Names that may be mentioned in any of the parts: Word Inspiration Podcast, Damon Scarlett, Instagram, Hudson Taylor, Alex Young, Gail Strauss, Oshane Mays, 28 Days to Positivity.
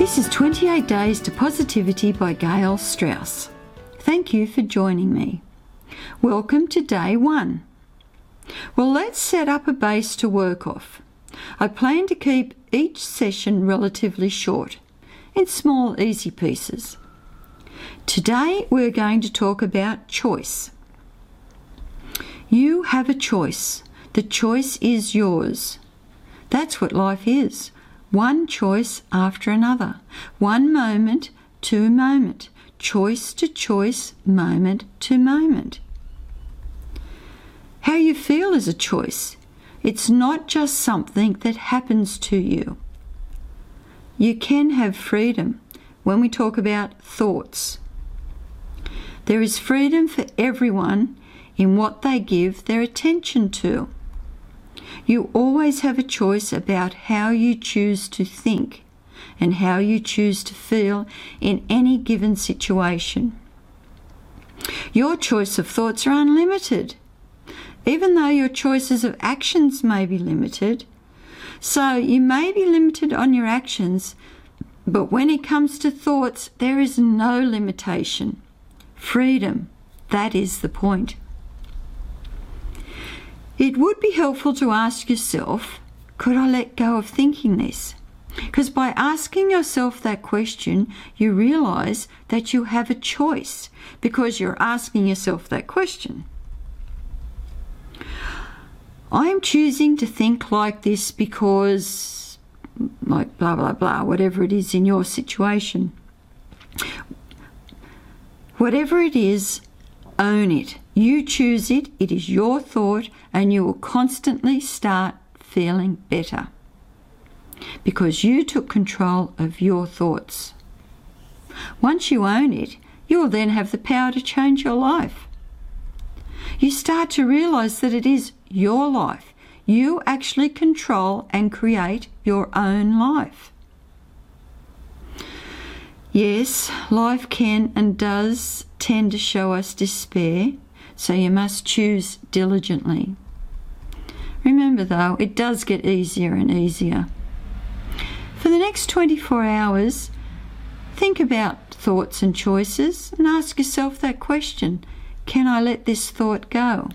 This is 28 Days to Positivity by Gail Strauss. Thank you for joining me. Welcome to Day 1. Well, let's set up a base to work off. I plan to keep each session relatively short, in small, easy pieces. Today we're going to talk about choice. You have a choice. The choice is yours. That's what life is. One choice after another. One moment to moment. Choice to choice, moment to moment. How you feel is a choice. It's not just something that happens to you. You can have freedom when we talk about thoughts. There is freedom for everyone in what they give their attention to. You always have a choice about how you choose to think and how you choose to feel in any given situation. Your choice of thoughts are unlimited, even though your choices of actions may be limited. So you may be limited on your actions, but when it comes to thoughts, there is no limitation. Freedom, that is the point. It would be helpful to ask yourself, could I let go of thinking this? Because by asking yourself that question, you realize that you have a choice because you're asking yourself that question. I am choosing to think like this because, like blah, blah, blah, whatever it is in your situation. Whatever it is, own it. You choose it, it is your thought, and you will constantly start feeling better because you took control of your thoughts. Once you own it, you will then have the power to change your life. You start to realize that it is your life. You actually control and create your own life. Yes, life can and does tend to show us despair, so you must choose diligently. Remember though, it does get easier and easier. For the next 24 hours, think about thoughts and choices and ask yourself that question, can I let this thought go?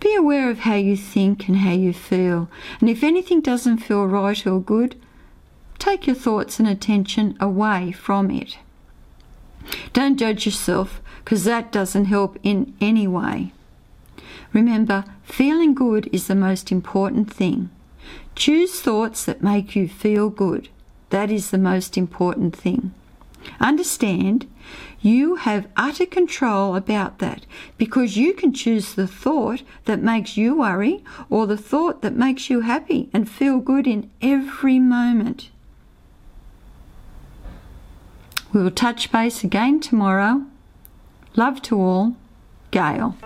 Be aware of how you think and how you feel. And if anything doesn't feel right or good, take your thoughts and attention away from it. Don't judge yourself, because that doesn't help in any way. Remember, feeling good is the most important thing. Choose thoughts that make you feel good. That is the most important thing. Understand, you have utter control about that because you can choose the thought that makes you worry or the thought that makes you happy and feel good in every moment. We will touch base again tomorrow. Love to all. Gail.